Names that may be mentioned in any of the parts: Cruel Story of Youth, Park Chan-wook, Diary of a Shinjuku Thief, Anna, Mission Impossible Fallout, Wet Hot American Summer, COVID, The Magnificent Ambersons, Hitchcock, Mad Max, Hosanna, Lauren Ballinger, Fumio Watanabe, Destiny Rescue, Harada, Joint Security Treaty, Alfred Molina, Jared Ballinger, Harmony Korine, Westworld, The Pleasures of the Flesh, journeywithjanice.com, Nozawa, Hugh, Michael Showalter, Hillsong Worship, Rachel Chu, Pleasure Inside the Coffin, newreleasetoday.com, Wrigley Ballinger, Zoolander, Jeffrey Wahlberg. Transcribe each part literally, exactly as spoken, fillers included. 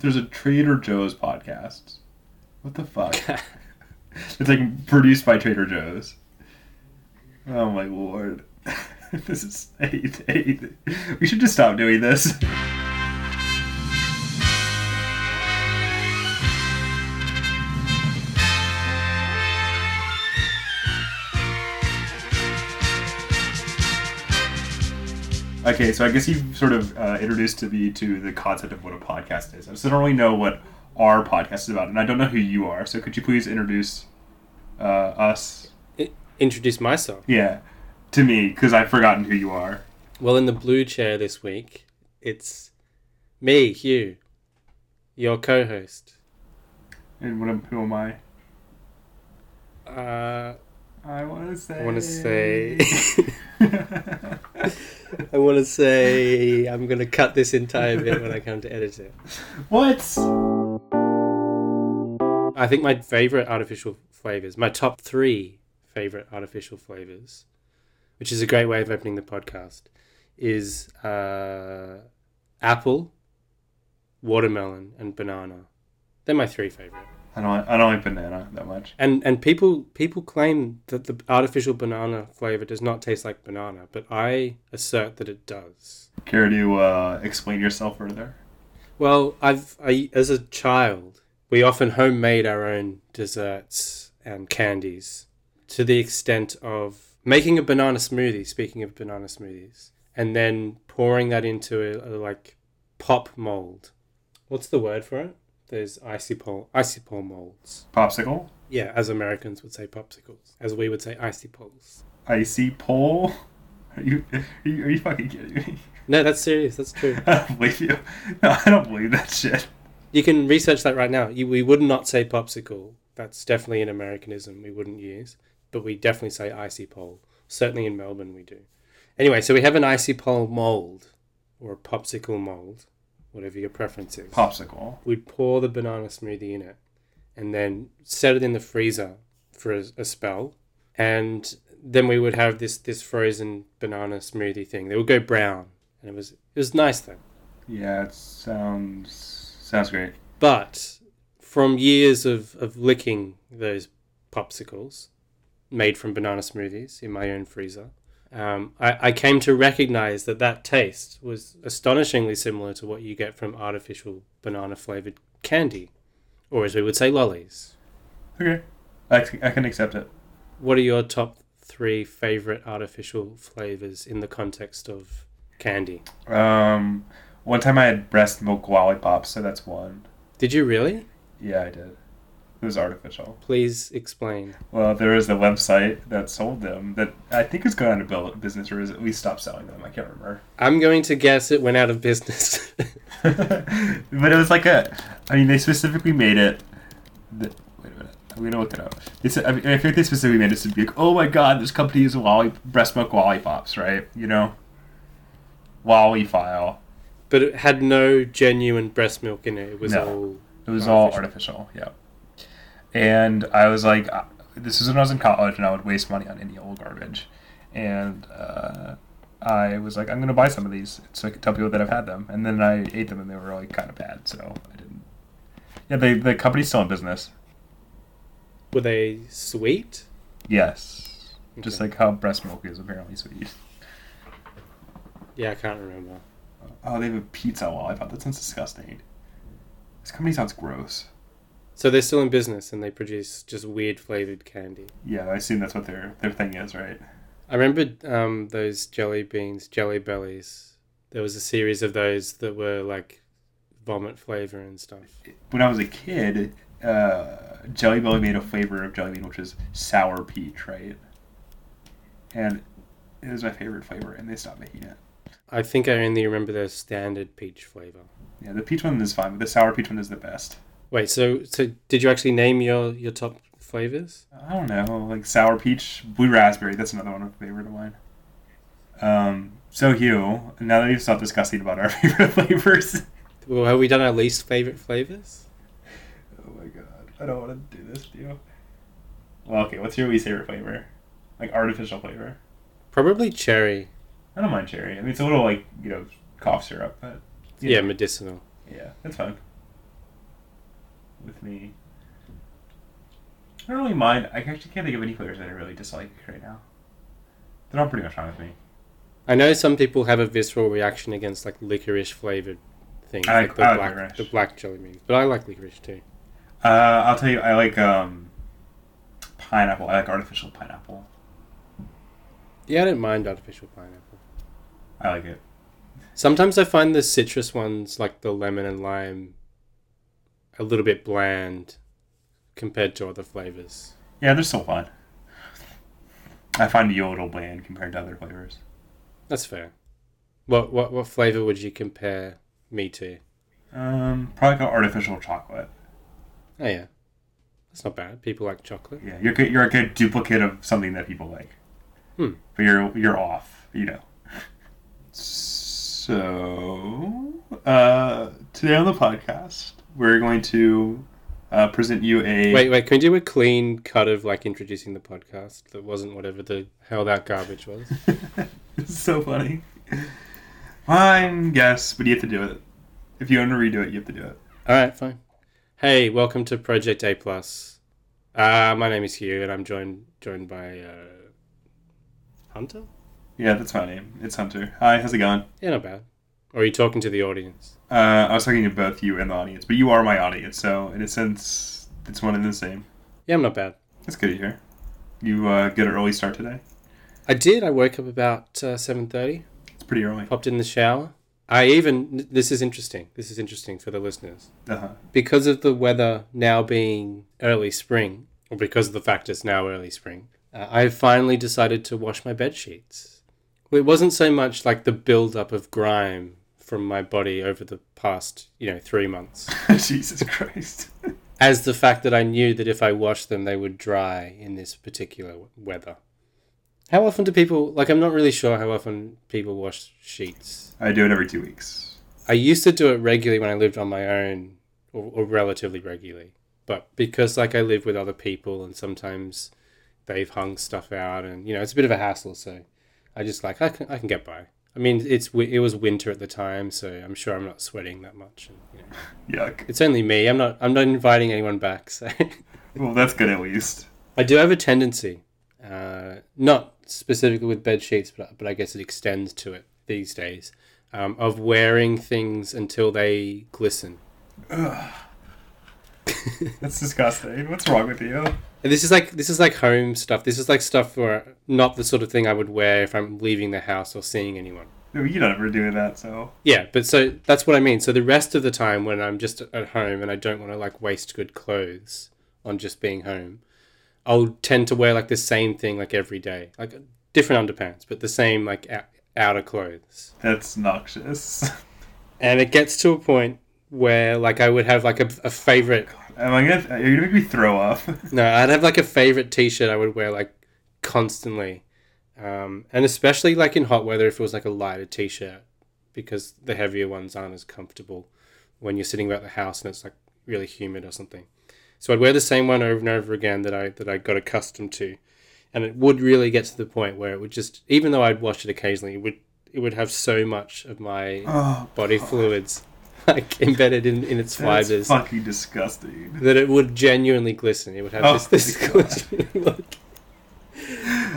there's a Trader Joe's podcast. What the fuck? It's like produced by Trader Joe's. Oh my lord. This is... I hate, I hate it. We should just stop doing this. Okay, so I guess you've sort of uh, introduced to me to the concept of what a podcast is. So I don't really know what our podcast is about, and I don't know who you are. So could you please introduce uh, us? I- introduce myself? Yeah, to me, because I've forgotten who you are. Well, in the blue chair this week, it's me, Hugh, your co-host. And what am, who am I? Uh, I want to say... I want to say... I want to say I'm going to cut this entire bit when I come to edit it. What? I think my favorite artificial flavors, my top three favorite artificial flavors, which is a great way of opening the podcast, is uh, apple, watermelon, and banana. They're my three favorite. I don't like, I don't like banana that much. And and people people claim that the artificial banana flavor does not taste like banana, but I assert that it does. Care to uh, explain yourself further? Well, I've I, as a child, we often homemade our own desserts and candies to the extent of making a banana smoothie, speaking of banana smoothies, and then pouring that into a, a like pop mold. What's the word for it? There's icy pole, icy pole molds. Popsicle? Yeah, as Americans would say popsicles. As we would say icy poles. Icy pole? Are you are you, are you fucking kidding me? No, that's serious. That's true. I don't believe you. No, I don't believe that shit. You can research that right now. You, we would not say popsicle. That's definitely an Americanism we wouldn't use. But we definitely say icy pole. Certainly in Melbourne we do. Anyway, so we have an icy pole mold. Or a popsicle mold. Whatever your preference is. Popsicle. We'd pour the banana smoothie in it and then set it in the freezer for a, a spell. And then we would have this, this frozen banana smoothie thing. They would go brown. And it was it was nice though. Yeah, it sounds sounds great. But from years of, of licking those popsicles made from banana smoothies in my own freezer, Um, I, I came to recognize that that taste was astonishingly similar to what you get from artificial banana-flavored candy, or as we would say, lollies. Okay, I, I can accept it. What are your top three favorite artificial flavors in the context of candy? Um, one time I had breast milk lollipops, so that's one. Did you really? Yeah, I did. It was artificial. Please explain. Well, there is a website that sold them that I think has gone out of business or is at least stopped selling them. I can't remember. I'm going to guess it went out of business. But it was like a... I mean, they specifically made it... The, wait a minute. I'm going to look it up. It's, I, mean, I think they specifically made it to be like, oh my god, this company is lolli, breast milk lollipops, right? You know? Lollyfile. But it had no genuine breast milk in it. It was no, all... It was artificial. all artificial, yeah. And I was like, this is when I was in college and I would waste money on any old garbage. And uh, I was like, I'm going to buy some of these so I could tell people that I've had them. And then I ate them and they were like kind of bad, so I didn't. Yeah, they, the company's still in business. Were they sweet? Yes. Okay. Just like how breast milk is apparently sweet. Yeah, I can't remember. Oh, they have a pizza lollipop. That sounds disgusting. This company sounds gross. So they're still in business and they produce just weird flavored candy. Yeah, I assume that's what their their thing is, right? I remember um, those jelly beans, jelly bellies. There was a series of those that were like vomit flavor and stuff. When I was a kid, uh, Jelly Belly made a flavor of jelly bean, which is sour peach, right? And it was my favorite flavor and they stopped making it. I think I only remember the standard peach flavor. Yeah, the peach one is fine, but the sour peach one is the best. Wait, so so did you actually name your, your top flavors? I don't know, like sour peach, blue raspberry. That's another one of my favorite of mine. Um, so Hugh, now that you've stopped discussing about our favorite flavors, well, have we done our least favorite flavors? Oh my god, I don't want to do this to you. Well, okay, what's your least favorite flavor? Like artificial flavor? Probably cherry. I don't mind cherry. I mean, it's a little like you know cough syrup, but yeah, know. medicinal. Yeah, that's fine. with me. I don't really mind. I actually can't think of any players that I really dislike right now. They're all pretty much fine with me. I know some people have a visceral reaction against like licorice flavored things, I like, like the I black, like the black jelly beans. But I like licorice too. Uh, I'll tell you, I like um, pineapple. I like artificial pineapple. Yeah, I don't mind artificial pineapple. I like it. Sometimes I find the citrus ones, like the lemon and lime, a little bit bland compared to other flavors. Yeah, they're still fun. I find yodel bland compared to other flavors. That's fair. What what what flavor would you compare me to? Um, probably got artificial chocolate. Oh yeah, that's not bad. People like chocolate. Yeah, you're you're like a duplicate of something that people like. Hmm. But you're you're off, you know. So uh, today on the podcast, we're going to uh, present you a. Wait, wait. Can we do a clean cut of like introducing the podcast that wasn't whatever the hell that garbage was? It's so funny. Fine, yes, but you have to do it. If you want to redo it, you have to do it. All right, fine. Hey, welcome to Project A plus. Uh, my name is Hugh, and I'm joined joined by uh, Hunter? Yeah, that's my name. It's Hunter. Hi, how's it going? Yeah, not bad. Or are you talking to the audience? Uh, I was talking to both you and the audience, but you are my audience, so in a sense, it's one and the same. Yeah, I'm not bad. That's good to hear. You uh, get an early start today? I did. I woke up about uh, seven thirty. It's pretty early. Popped in the shower. I even... This is interesting. This is interesting for the listeners. Uh-huh. Because of the weather now being early spring, or because of the fact it's now early spring, uh, I finally decided to wash my bed sheets. It wasn't so much like the build-up of grime from my body over the past, you know, three months. Jesus Christ. As the fact that I knew that if I washed them, they would dry in this particular weather. How often do people... Like, I'm not really sure how often people wash sheets. I do it every two weeks. I used to do it regularly when I lived on my own, or, or relatively regularly. But because, like, I live with other people and sometimes they've hung stuff out and, you know, it's a bit of a hassle. So I just, like, I can, I can get by. I mean, it's it was winter at the time, so I'm sure I'm not sweating that much. And, you know, yuck. It's only me. I'm not, I'm not inviting anyone back, so... Well, that's good at least. I do have a tendency... Uh, not specifically with bed sheets, but but I guess it extends to it these days, um, of wearing things until they glisten. Ugh. That's disgusting. What's wrong with you? And this is like this is like home stuff. This is like stuff for not the sort of thing I would wear if I'm leaving the house or seeing anyone. No, you don't ever do that, so. Yeah, but so that's what I mean. So the rest of the time when I'm just at home and I don't want to like waste good clothes on just being home, I'll tend to wear like the same thing like every day, like different underpants, but the same like a- outer clothes. That's noxious. And it gets to a point where like I would have like a, a favorite. God, am I gonna? Are you gonna make me throw up? No, I'd have like a favorite T-shirt I would wear like constantly, um, and especially like in hot weather if it was like a lighter T-shirt, because the heavier ones aren't as comfortable when you're sitting about the house and it's like really humid or something. So I'd wear the same one over and over again that I that I got accustomed to, and it would really get to the point where it would just, even though I'd wash it occasionally, it would it would have so much of my oh, body God. fluids like embedded in, in its fibers. That's fucking disgusting. That it would genuinely glisten. It would have oh, this this glistening look.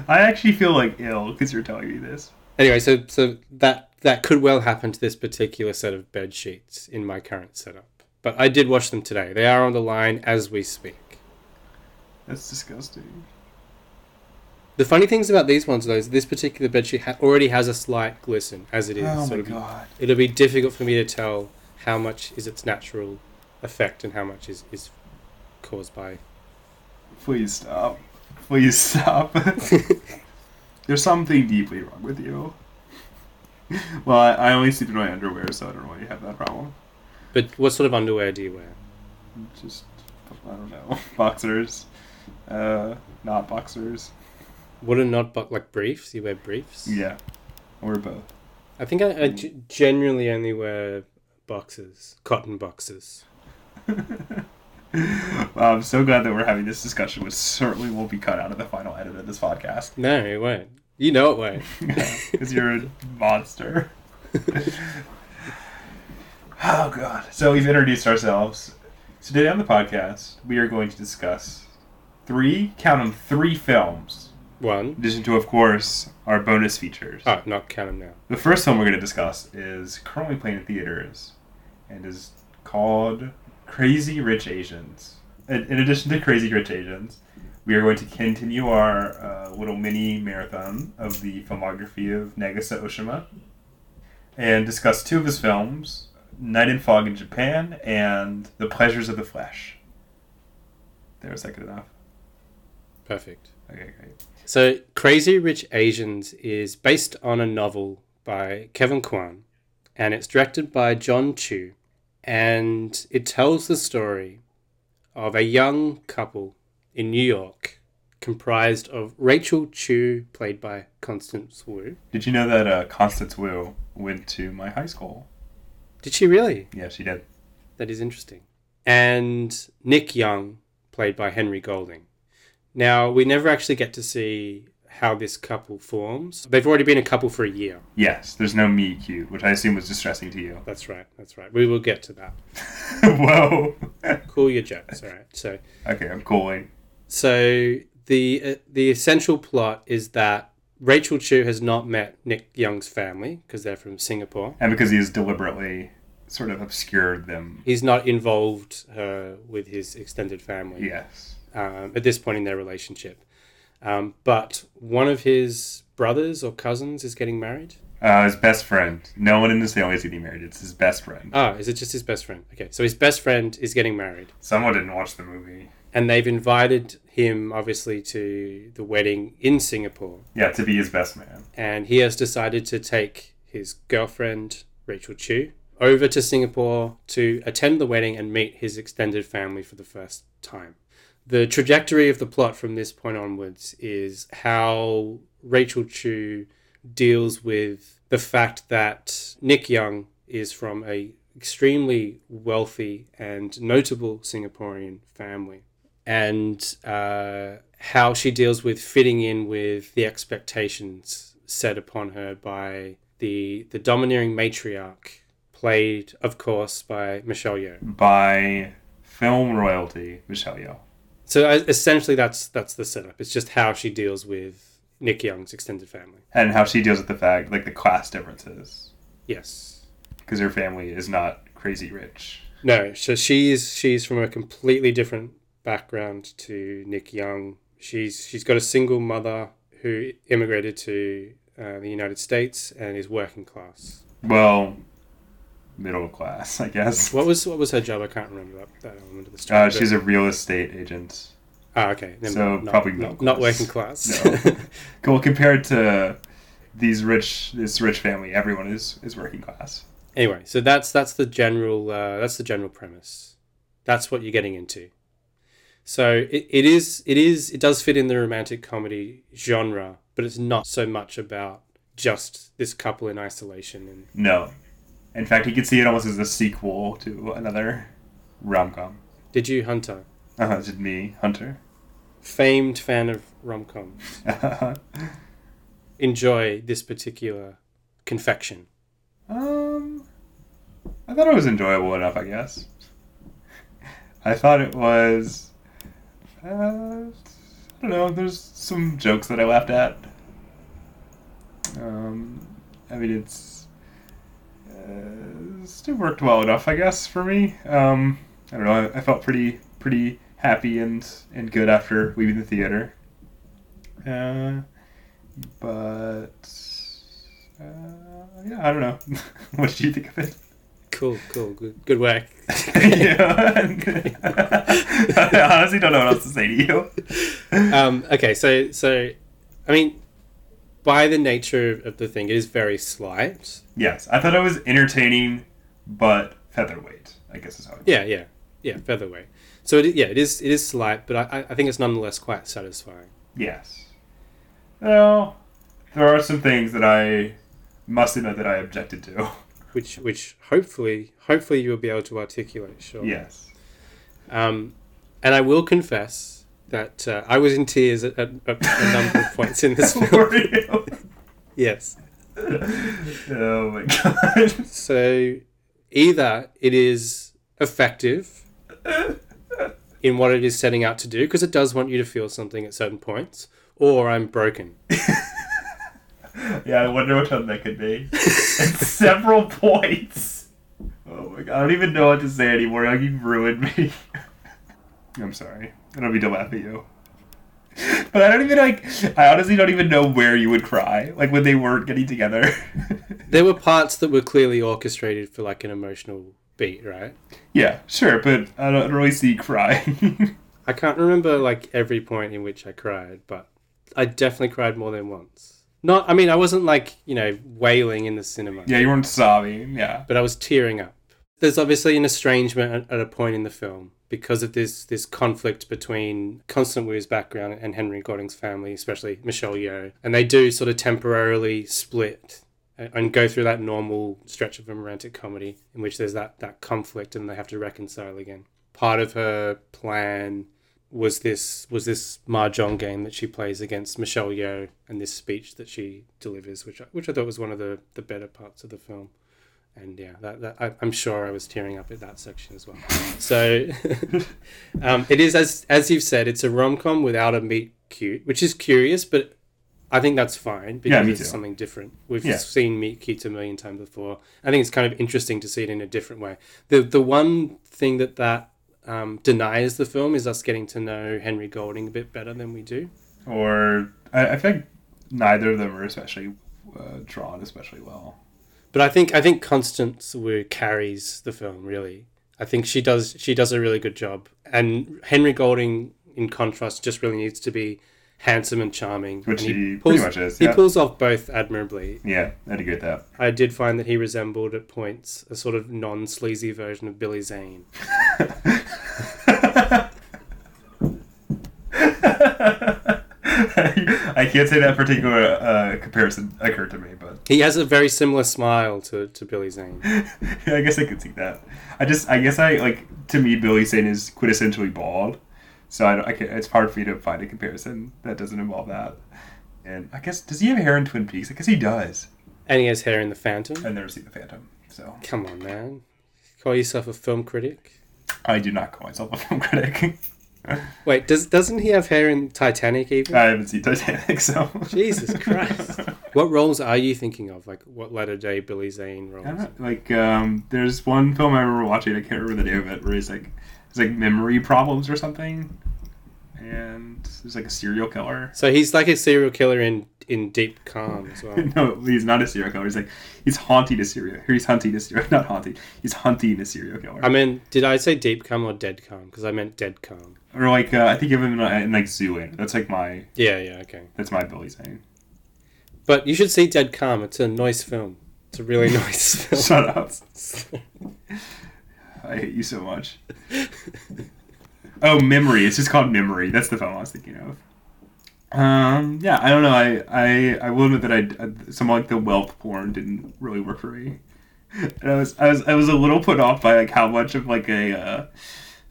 I actually feel like ill because you're telling me this. Anyway, so so that that could well happen to this particular set of bed sheets in my current setup. But I did watch them today. They are on the line as we speak. That's disgusting. The funny things about these ones, though, is this particular bedsheet ha- already has a slight glisten, as it is. Oh, so my it'll God. Be, it'll be difficult for me to tell how much is its natural effect and how much is, is caused by... Please stop. Please stop. There's something deeply wrong with you. Well, I, I only sleep in my underwear, so I don't really have that problem. But what sort of underwear do you wear? Just, I don't know, boxers, uh, not boxers. What are not, bo- like briefs? You wear briefs? Yeah, I wear both. I think I, I g- generally only wear boxers, cotton boxers. Wow, I'm so glad that we're having this discussion, which certainly won't be cut out of the final edit of this podcast. No, it won't. You know it won't. Because you're a monster. Oh, God. So we've introduced ourselves. So today on the podcast, we are going to discuss three, count them, three films. One. In addition to, of course, our bonus features. Ah, not count them now. The first film we're going to discuss is currently playing in theaters and is called Crazy Rich Asians. In, in addition to Crazy Rich Asians, we are going to continue our uh, little mini marathon of the filmography of Nagisa Oshima and discuss two of his films, Night and Fog in Japan and The Pleasures of the Flesh. There, was that good enough? Perfect. Okay, great. So, Crazy Rich Asians is based on a novel by Kevin Kwan, and it's directed by John Chu, and it tells the story of a young couple in New York comprised of Rachel Chu, played by Constance Wu. Did you know that uh, Constance Wu went to my high school? Did she really? Yeah, she did. That is interesting. And Nick Young, played by Henry Golding. Now, we never actually get to see how this couple forms. They've already been a couple for a year. Yes, there's no meet and cute, which I assume was distressing to you. That's right, that's right. We will get to that. Whoa. Cool your jokes, all right. So, okay, I'm cooling. So, the uh, the essential plot is that Rachel Chu has not met Nick Young's family because they're from Singapore. And because he has deliberately sort of obscured them. He's not involved uh, with his extended family. Yes. Um, at this point in their relationship. Um, but one of his brothers or cousins is getting married. Uh, his best friend. No one in this family is getting married. It's his best friend. Oh, is it just his best friend? Okay, so his best friend is getting married. Someone didn't watch the movie. And they've invited him, obviously, to the wedding in Singapore. Yeah, to be his best man. And he has decided to take his girlfriend, Rachel Chu, over to Singapore to attend the wedding and meet his extended family for the first time. The trajectory of the plot from this point onwards is how Rachel Chu deals with the fact that Nick Young is from a extremely wealthy and notable Singaporean family, and uh, how she deals with fitting in with the expectations set upon her by the the domineering matriarch, played, of course, by Michelle Yeoh. By film royalty, Michelle Yeoh. So essentially that's that's the setup. It's just how she deals with Nick Young's extended family. And how she deals with the fact, like the class differences. Yes. Because her family is not crazy rich. No, so she's she's from a completely different background to Nick Young. She's she's got a single mother who immigrated to uh, the United States and is working class. Well, middle class, I guess. What was what was her job? I can't remember that, that element of the story. Uh, she's a real estate agent. Ah, okay. Then so not, probably not not, not working class. No. Well, compared to these rich this rich family, everyone is is working class. Anyway, so that's that's the general uh, that's the general premise. That's what you're getting into. So it, it is it is it does fit in the romantic comedy genre, but it's not so much about just this couple in isolation. And no, in fact, you could see it almost as a sequel to another rom-com. Did you Hunter? Uh huh. Did me Hunter? Famed fan of rom-coms. Uh-huh. Enjoy this particular confection. Um, I thought it was enjoyable enough, I guess. I thought it was, uh, I don't know, there's some jokes that I laughed at. Um, I mean, it's, uh, it worked well enough, I guess, for me. Um, I don't know, I, I felt pretty, pretty happy and, and good after leaving the theater. Uh, but... Uh, yeah, I don't know. What did you think of it? Cool, cool. Good, good work. I honestly don't know what else to say to you. Um, okay, so, so, I mean, by the nature of the thing, it is very slight. Yes, I thought it was entertaining, but featherweight, I guess is how it yeah, is. Yeah, yeah. Yeah, featherweight. So, it, yeah, it is it is slight, but I, I think it's nonetheless quite satisfying. Yes. Well, there are some things that I... must admit that I objected to. Which which hopefully hopefully you'll be able to articulate, sure. Yes. Um, and I will confess that uh, I was in tears at, at, at a number of points in this film. Yes. Oh my god. So either it is effective in what it is setting out to do, because it does want you to feel something at certain points, or I'm broken. Yeah, I wonder which one that could be. At several points. Oh my god, I don't even know what to say anymore. Like, you ruined me. I'm sorry. I don't mean to laugh at you. But I don't even, like, I honestly don't even know where you would cry, like, when they weren't getting together. There were parts that were clearly orchestrated for, like, an emotional beat, right? Yeah, sure, but I don't really see crying. I can't remember, like, every point in which I cried, but I definitely cried more than once. Not, I mean, I wasn't, like, you know, wailing in the cinema. Yeah, you weren't sobbing, yeah. But I was tearing up. There's obviously an estrangement at a point in the film because of this this conflict between Constance Wu's background and Henry Golding's family, especially Michelle Yeoh. And they do sort of temporarily split and go through that normal stretch of a romantic comedy in which there's that, that conflict and they have to reconcile again. Part of her plan was this was this mahjong game that she plays against Michelle Yeoh and this speech that she delivers, which I, which I thought was one of the, the better parts of the film. And yeah, that, that, I, I'm sure I was tearing up at that section as well. So um, it is, as as you've said, it's a rom-com without a meet cute, which is curious, but I think that's fine because yeah, it's too. something different. We've yeah. seen meet cutes a million times before. I think it's kind of interesting to see it in a different way. The, the one thing that that um, denies the film is us getting to know Henry Golding a bit better than we do. Or I, I think neither of them are especially uh, drawn especially well. But I think I think Constance Wu carries the film, really. I think she does she does a really good job. And Henry Golding, in contrast, just really needs to be handsome and charming. Which and he, he pulls, pretty much is, yeah. He pulls off both admirably. Yeah, I'd agree with that. I did find that he resembled, at points, a sort of non-sleazy version of Billy Zane. I can't say that particular uh, comparison occurred to me, but he has a very similar smile to, to Billy Zane. Yeah, I guess I could see that. I just, I guess I like to me Billy Zane is quintessentially bald, so I, don't, I can, it's hard for me to find a comparison that doesn't involve that. And I guess does he have hair in Twin Peaks? I guess he does. And he has hair in The Phantom. I've never seen The Phantom, so come on, man, call yourself a film critic? I do not call myself a film critic. Wait, does, doesn't he have hair in Titanic even? I haven't seen Titanic, so... Jesus Christ. What roles are you thinking of? Like, what latter-day Billy Zane roles? I don't, like, um, there's one film I remember watching, I can't remember the name of it, where he's like, it's like memory problems or something, and he's like a serial killer. So he's like a serial killer in, in Deep Calm as well. No, he's not a serial killer. He's like, he's haunting a serial... He's hunting a serial... Not haunting. He's hunting a serial killer. I mean, did I say Deep Calm or Dead Calm? Because I meant Dead Calm. Or like, uh, I think of him in, in like Zoolander. That's like my... Yeah, yeah, okay. That's my Billy Zane. But you should see Dead Calm. It's a nice film. It's a really nice film. Shut up. I hate you so much. Oh, Memory. It's just called Memory. That's the film I was thinking of. Um, yeah, I don't know. I, I, I will admit that I, I some like the wealth porn didn't really work for me. And I was, I was, I was a little put off by like how much of like a... Uh,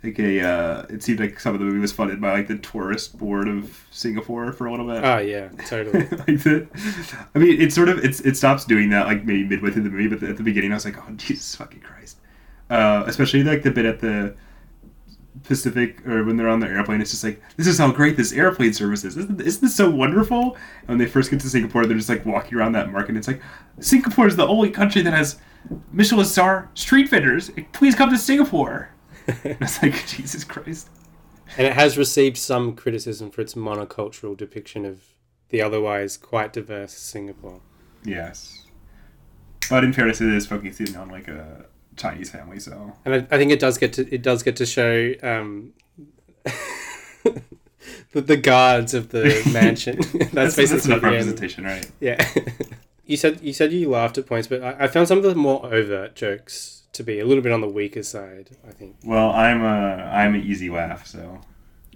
Like a, uh, it seemed like some of the movie was funded by like the tourist board of Singapore for a little bit. Oh yeah, totally. Like the, I mean, it sort of it's it stops doing that like maybe midway through the movie, but the, at the beginning I was like, oh Jesus fucking Christ! Uh, especially like the bit at the Pacific or when they're on the airplane, it's just like this is how great this airplane service is. Isn't, isn't this so wonderful? And when they first get to Singapore, they're just like walking around that market. And it's like Singapore is the only country that has Michelin star street vendors. Please come to Singapore. It's like Jesus Christ. And it has received some criticism for its monocultural depiction of the otherwise quite diverse Singapore. Yes, but in fairness, it is focusing on like a Chinese family, so. And I, I think it does get to it does get to show um, the, the guards of the mansion. that's, that's basically that's enough representation, end. Right? Yeah. you said you said you laughed at points, but I, I found some of the more overt jokes to be a little bit on the weaker side, I think. Well, I'm a I'm an easy laugh, so.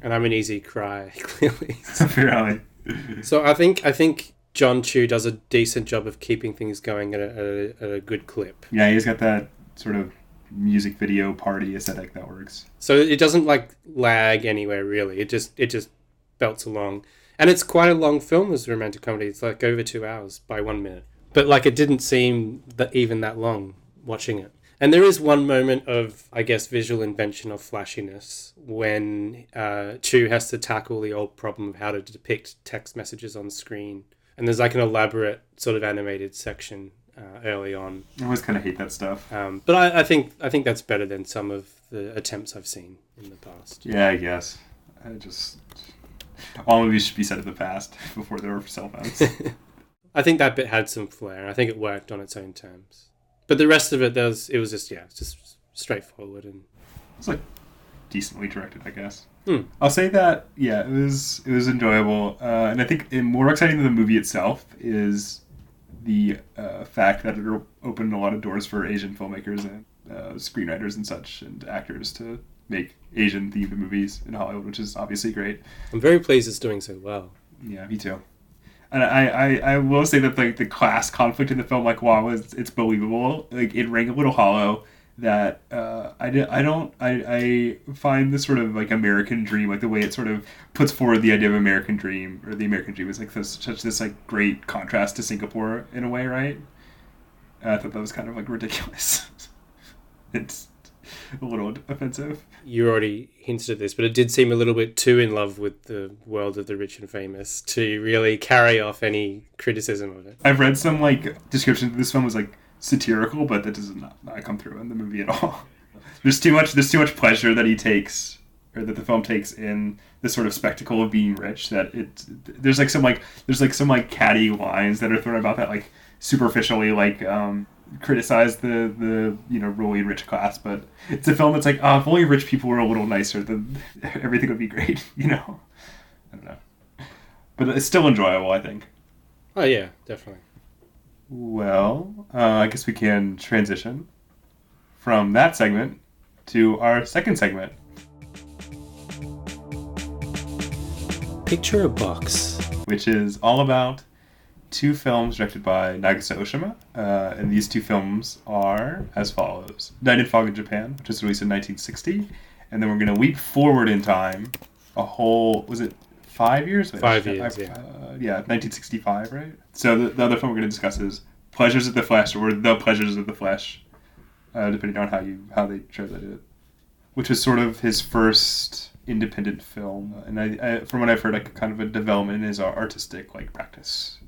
And I'm an easy cry, clearly. Apparently. So I think I think John Chu does a decent job of keeping things going at a, at a good clip. Yeah, he's got that sort of music video party aesthetic that works. So it doesn't like lag anywhere really. It just it just belts along, and it's quite a long film as a romantic comedy. It's like over two hours by one minute, but like it didn't seem that even that long watching it. And there is one moment of, I guess, visual invention of flashiness when uh, Chu has to tackle the old problem of how to depict text messages on screen. And there's like an elaborate sort of animated section uh, early on. I always kind of hate that stuff. Um, but I, I think I think that's better than some of the attempts I've seen in the past. Yeah, I guess. I just... All movies should be set in the past before there were cell phones. I think that bit had some flair. I think it worked on its own terms. But the rest of it, there was, it was just, yeah, just straightforward. And it's like decently directed, I guess. Hmm. I'll say that, yeah, it was it was enjoyable. Uh, and I think more exciting than the movie itself is the uh, fact that it opened a lot of doors for Asian filmmakers and uh, screenwriters and such and actors to make Asian-themed movies in Hollywood, which is obviously great. I'm very pleased it's doing so well. Yeah, me too. And I, I, I will say that like the, the class conflict in the film, like wow, it's, it's believable. Like it rang a little hollow. That uh, I, I don't I, I find this sort of like American dream, like the way it sort of puts forward the idea of American dream or the American dream is like this, such this like great contrast to Singapore in a way, right? And I thought that was kind of like ridiculous. It's a little offensive. You already hinted at this, but it did seem a little bit too in love with the world of the rich and famous to really carry off any criticism of it. I've read some like descriptions of this film was like satirical, but that does not, not come through in the movie at all. There's too much there's too much pleasure that he takes or that the film takes in this sort of spectacle of being rich that it there's like some like there's like some like catty lines that are thrown about that like superficially like um criticize the, the you know really rich class, but it's a film that's like oh, if only rich people were a little nicer, then everything would be great. You know, I don't know, but it's still enjoyable, I think. Oh yeah, definitely. Well, uh, I guess we can transition from that segment to our second segment. Picture a Box, which is all about two films directed by Nagisa Oshima, uh, and these two films are as follows. Night and Fog in Japan, which was released in nineteen sixty, and then we're going to leap forward in time a whole, was it five years? Five Wait, years, I, yeah. Uh, yeah, nineteen sixty-five, right? So the, the other film we're going to discuss is Pleasures of the Flesh, or The Pleasures of the Flesh, uh, depending on how you how they translate it, which was sort of his first independent film, and I, I, from what I've heard, like kind of a development in his artistic like practice.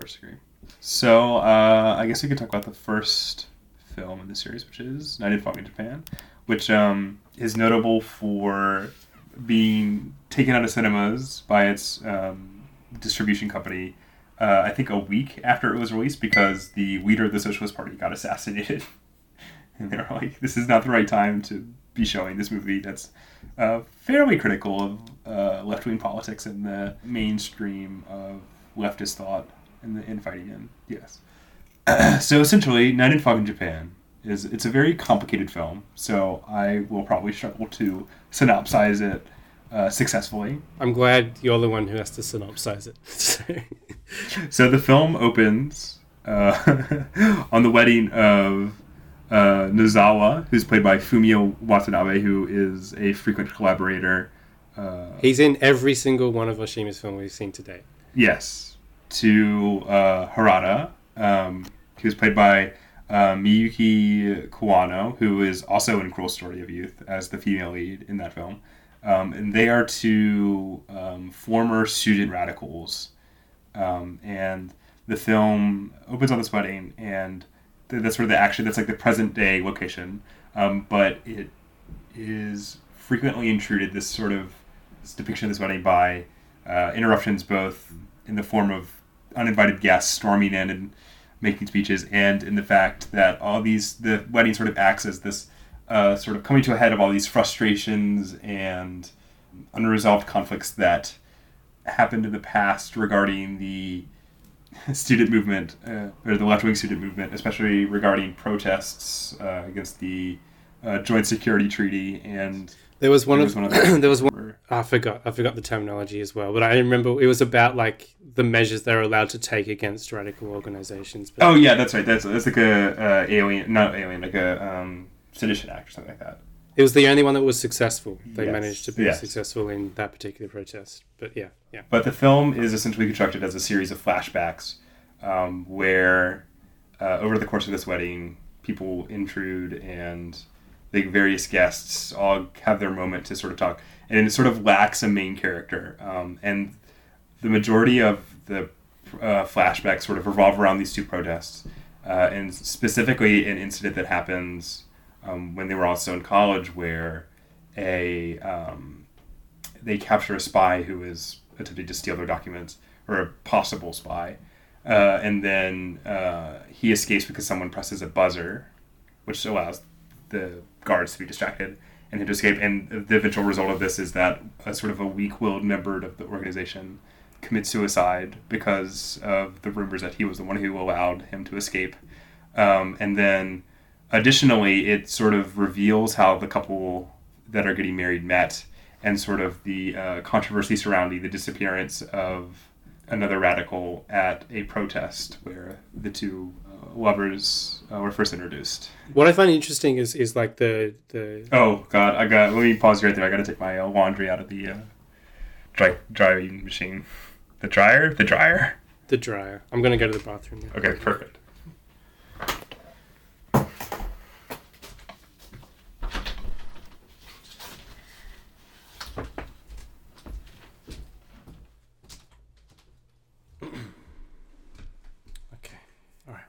Degree. So uh, I guess we could talk about the first film in the series, which is Night and Fog in Japan, which um, is notable for being taken out of cinemas by its um, distribution company, uh, I think a week after it was released, because the leader of the Socialist Party got assassinated. And they were like, this is not the right time to be showing this movie that's uh, fairly critical of uh, left-wing politics and the mainstream of leftist thought. And the infighting in, yes. So essentially, Night and Fog in Japan is it's a very complicated film. So I will probably struggle to synopsize it uh, successfully. I'm glad you're the one who has to synopsize it. So the film opens uh, on the wedding of uh, Nozawa, who's played by Fumio Watanabe, who is a frequent collaborator. Uh, He's in every single one of Oshima's films we've seen today. Yes. To uh, Harada, um, who's played by uh, Miyuki Kawano, who is also in Cruel Story of Youth as the female lead in that film. Um, and they are two um, former student radicals. Um, and the film opens on this wedding, and th- that's sort of the action, that's like the present day location. Um, but it is frequently intruded, this sort of this depiction of this wedding, by uh, interruptions both in the form of uninvited guests storming in and making speeches, and in the fact that all these, the wedding sort of acts as this uh, sort of coming to a head of all these frustrations and unresolved conflicts that happened in the past regarding the student movement, uh, or the left-wing student movement, especially regarding protests uh, against the uh, Joint Security Treaty. And there was one of, one of the, there was one, I forgot, I forgot the terminology as well, but I remember it was about like the measures they were allowed to take against radical organizations. But oh yeah, that's right. That's, that's like a, uh, alien, not alien, like a, um, sedition act or something like that. It was the only one that was successful. They yes. managed to be yes. successful in that particular protest, but yeah. Yeah. But the film is essentially constructed as a series of flashbacks, um, where, uh, over the course of this wedding, people intrude, and the various guests all have their moment to sort of talk. And it sort of lacks a main character. Um, and the majority of the uh, flashbacks sort of revolve around these two protests. Uh, and specifically an incident that happens um, when they were also in college, where a um, they capture a spy who is attempting to steal their documents, or a possible spy. Uh, and then uh, he escapes because someone presses a buzzer, which allows the guards to be distracted and him to escape. And the eventual result of this is that a sort of a weak-willed member of the organization commit suicide because of the rumors that he was the one who allowed him to escape. Um, and then additionally, it sort of reveals how the couple that are getting married met, and sort of the uh, controversy surrounding the disappearance of another radical at a protest where the two uh, lovers uh, were first introduced. What I find interesting is is like the... the... Oh, God, I got... Let me pause right there. I got to take my uh, laundry out of the uh, dry drying machine. The dryer? The dryer? The dryer. I'm going to go to the bathroom now. Okay, perfect. Okay. All right.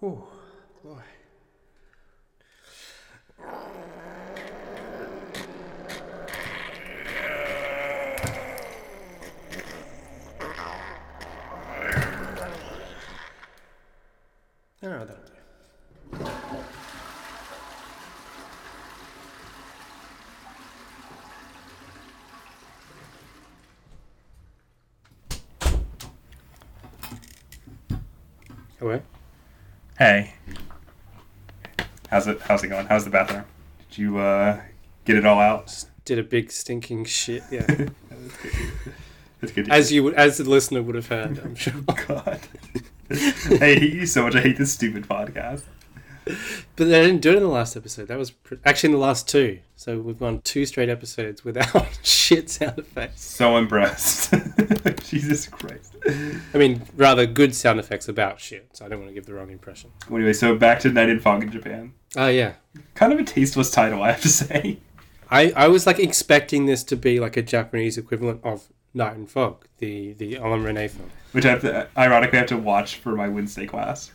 Oh, boy. No, no, that'll do. Hello? Hey, how's it? How's it going? How's the bathroom? Did you uh, get it all out? Just did a big stinking shit. Yeah, that's good. That's good. As you would, as the listener would have heard, I'm sure. God, I hate you so much. I hate this stupid podcast. But they didn't do it in the last episode. That was pre- actually in the last two. So we've gone two straight episodes without shit sound effects. So impressed. Jesus Christ. I mean, rather good sound effects about shit, so I don't want to give the wrong impression. Anyway, so back to Night and Fog in Japan. Oh, uh, yeah. Kind of a tasteless title, I have to say. I, I was, like, expecting this to be, like, a Japanese equivalent of Night and Fog, the, the Alain Renee film. Which I have to, ironically, I have to watch for my Wednesday class.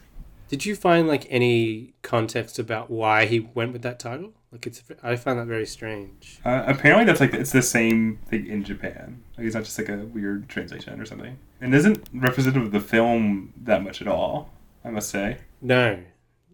Did you find, like, any context about why he went with that title? Like, it's, I found that very strange. Uh, apparently, that's like it's the same thing in Japan. Like, it's not just like a weird translation or something. And isn't representative of the film that much at all, I must say. No,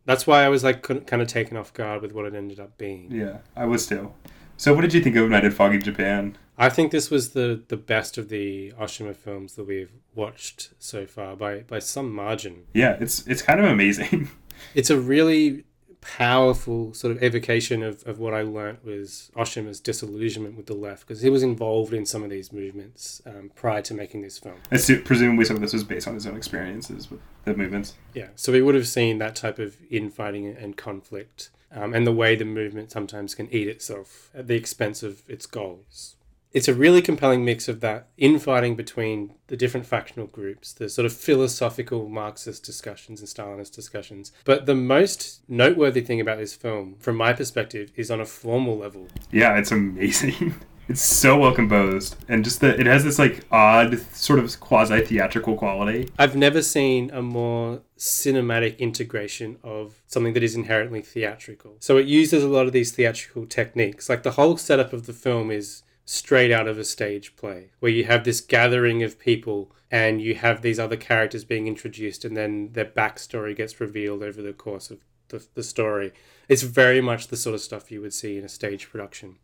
that's why I was like kind of taken off guard with what it ended up being. Yeah, I was too. So, what did you think of Night and Fog in Japan? I think this was the the best of the Oshima films that we've watched so far by by some margin. Yeah, it's it's kind of amazing. It's a really powerful sort of evocation of, of what I learnt was Oshima's disillusionment with the left, because he was involved in some of these movements um, prior to making this film. And so, presumably some of this was based on his own experiences with the movements. Yeah, so we would have seen that type of infighting and conflict um, and the way the movement sometimes can eat itself at the expense of its goals. It's a really compelling mix of that infighting between the different factional groups, the sort of philosophical Marxist discussions and Stalinist discussions. But the most noteworthy thing about this film, from my perspective, is on a formal level. Yeah, it's amazing. It's so well composed. And just that it has this like odd sort of quasi-theatrical quality. I've never seen a more cinematic integration of something that is inherently theatrical. So it uses a lot of these theatrical techniques. Like the whole setup of the film is straight out of a stage play, where you have this gathering of people and you have these other characters being introduced and then their backstory gets revealed over the course of the, the story. It's very much the sort of stuff you would see in a stage production.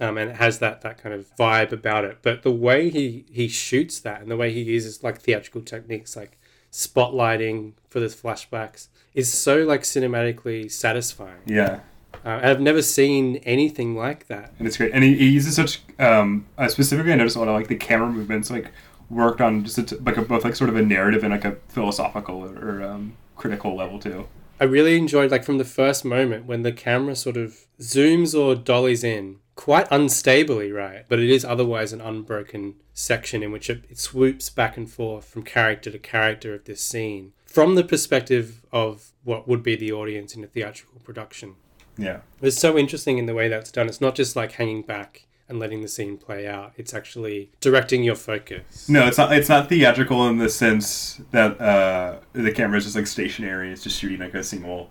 Um, and it has that that kind of vibe about it. But the way he, he shoots that and the way he uses like theatrical techniques like spotlighting for the flashbacks is so like cinematically satisfying. Yeah. Uh, I've never seen anything like that. And it's great. And he, he uses such, um, uh, specifically I noticed a lot of like the camera movements, like worked on just a, like a, both like sort of a narrative and like a philosophical or um, critical level too. I really enjoyed, like, from the first moment when the camera sort of zooms or dollies in quite unstably, right? But it is otherwise an unbroken section in which it, it swoops back and forth from character to character of this scene from the perspective of what would be the audience in a theatrical production. Yeah. It's so interesting in the way that's done. It's not just like hanging back and letting the scene play out. It's actually directing your focus. No, it's not It's not theatrical in the sense that uh, the camera is just like stationary. It's just shooting like a single,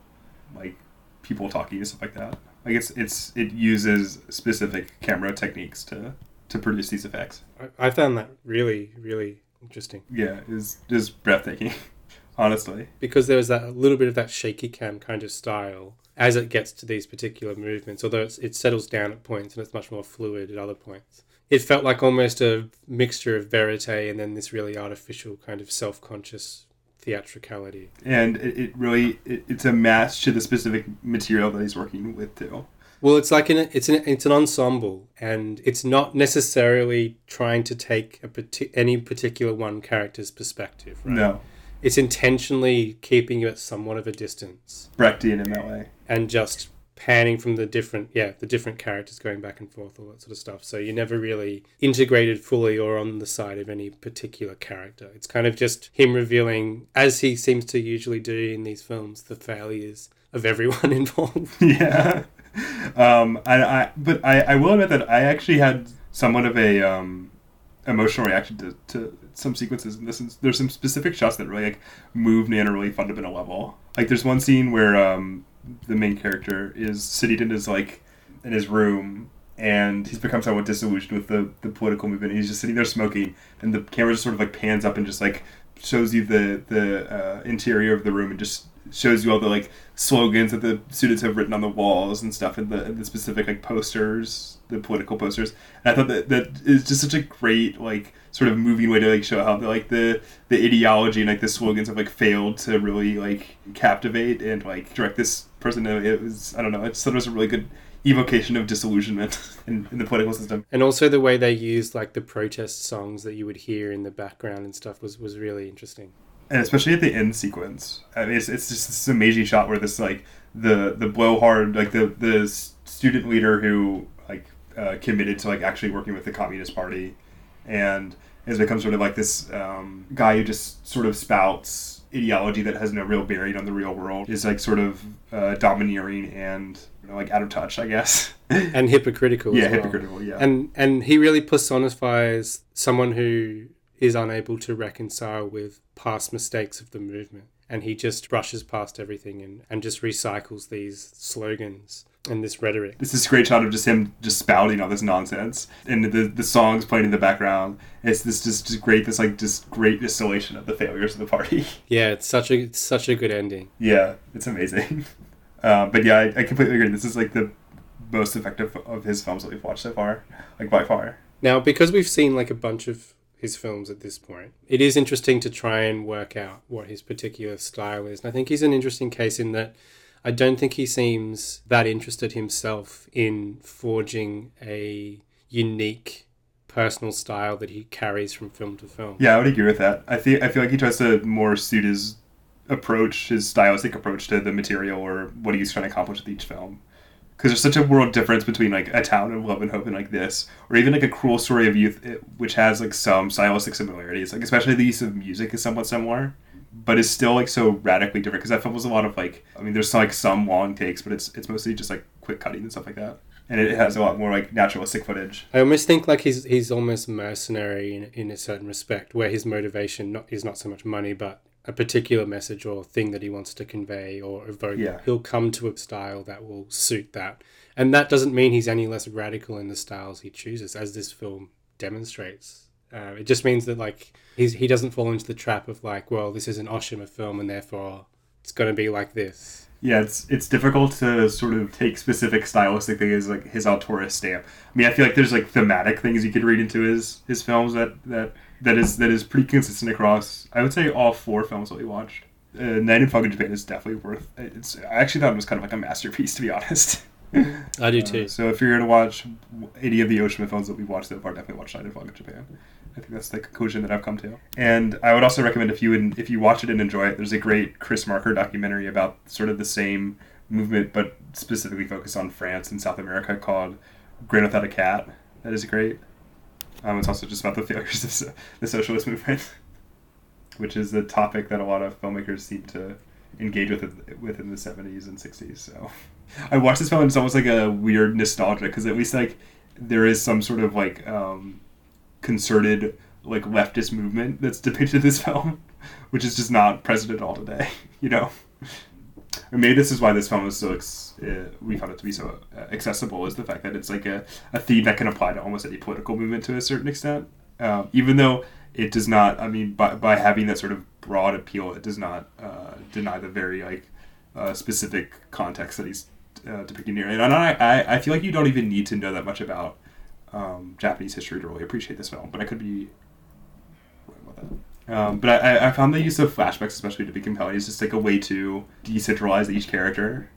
like people talking and stuff like that. Like it's, it's it uses specific camera techniques to, to produce these effects. I, I found that really, really interesting. Yeah, it's just breathtaking, honestly. Because there was that a little bit of that shaky cam kind of style as it gets to these particular movements, although it's, it settles down at points and it's much more fluid at other points. It felt like almost a mixture of verite and then this really artificial kind of self-conscious theatricality. And it, it really, it, it's a match to the specific material that he's working with too. Well, it's like an, it's an, it's an ensemble, and it's not necessarily trying to take a parti- any particular one character's perspective, right? No. It's intentionally keeping you at somewhat of a distance. Brechtian in that way. And just panning from the different, yeah, the different characters going back and forth, all that sort of stuff. So you're never really integrated fully or on the side of any particular character. It's kind of just him revealing, as he seems to usually do in these films, the failures of everyone involved. Yeah. Um, I, I, but I, I will admit that I actually had somewhat of a um, emotional reaction to... to some sequences in this, and there's some specific shots that really like move me on a really fundamental level. Like there's one scene where um, the main character is sitting in his like in his room, and he's become somewhat disillusioned with the, the political movement. And he's just sitting there smoking, and the camera just sort of like pans up and just like shows you the the uh, interior of the room, and just shows you all the like slogans that the students have written on the walls and stuff, and the, and the specific like posters, the political posters. And I thought that that is just such a great like sort of moving way to like show how the, like the the ideology and like the slogans have like failed to really like captivate and like direct this person. It was, I don't know, I just thought it was a really good evocation of disillusionment in, in the political system. And also the way they used like the protest songs that you would hear in the background and stuff was, was really interesting. And especially at the end sequence, I mean, it's it's just this amazing shot where this like the the blowhard, like the the student leader who like uh, committed to like actually working with the Communist Party, and has become sort of like this um, guy who just sort of spouts ideology that has no real bearing on the real world, is like sort of uh, domineering and, you know, like out of touch, I guess. And hypocritical. Yeah, as well. hypocritical. Yeah. And and he really personifies someone who is unable to reconcile with past mistakes of the movement. And he just brushes past everything and, and just recycles these slogans and this rhetoric. This is a great shot of just him just spouting all this nonsense, and the the songs playing in the background. It's this just, just great, this like just great distillation of the failures of the party. Yeah, it's such a it's such a good ending. Yeah, it's amazing. Uh, but yeah, I, I completely agree. This is like the most effective of his films that we've watched so far, like by far. Now, because we've seen like a bunch of his films at this point, it is interesting to try and work out what his particular style is. And I think he's an interesting case in that I don't think he seems that interested himself in forging a unique personal style that he carries from film to film. Yeah, I would agree with that. I think I feel like he tries to more suit his approach, his stylistic approach to the material or what he's trying to accomplish with each film. Because there's such a world difference between, like, A Town of Love and Hope and, like, this. Or even, like, A Cruel Story of Youth, it, which has, like, some stylistic similarities. Like, especially the use of music is somewhat similar. But it's still, like, so radically different. Because that film was a lot of, like... I mean, there's, like, some long takes. But it's it's mostly just, like, quick cutting and stuff like that. And it has a lot more, like, naturalistic footage. I almost think, like, he's he's almost mercenary in, in a certain respect. Where his motivation not, is not so much money, but a particular message or thing that he wants to convey or evoke. Yeah. He'll come to a style that will suit that. And that doesn't mean he's any less radical in the styles he chooses, as this film demonstrates. Uh, it just means that, like, he's, he doesn't fall into the trap of, like, well, this is an Oshima film and therefore it's going to be like this. Yeah, it's it's difficult to sort of take specific stylistic things, like his auteurist stamp. I mean, I feel like there's, like, thematic things you could read into his, his films that... that That is that is pretty consistent across, I would say, all four films that we watched. Uh, Night and Fog in Japan is definitely worth it. It's, I actually thought it was kind of like a masterpiece, to be honest. I do too. Uh, so if you're going to watch any of the Oshima films that we've watched so far, definitely watch Night and Fog in Japan. I think that's the conclusion that I've come to. And I would also recommend, if you in, if you watch it and enjoy it, there's a great Chris Marker documentary about sort of the same movement, but specifically focused on France and South America, called Grin Without a Cat. That is great. Um, it's also just about the failures of so, the socialist movement, which is a topic that a lot of filmmakers seem to engage with within the seventies and sixties. So I watched this film and it's almost like a weird nostalgia, because at least like there is some sort of like um, concerted like leftist movement that's depicted in this film, which is just not present at all today, you know? Or maybe this is why this film was so ex- uh, we found it to be so uh, accessible, is the fact that it's like a, a theme that can apply to almost any political movement to a certain extent, um, even though it does not, I mean, by, by having that sort of broad appeal, it does not uh, deny the very like uh, specific context that he's uh, depicting here. And I, I I feel like you don't even need to know that much about um, Japanese history to really appreciate this film, but I could be wrong about that. Um, but I, I found the use of flashbacks, especially, to be compelling. It's just like a way to decentralize each character.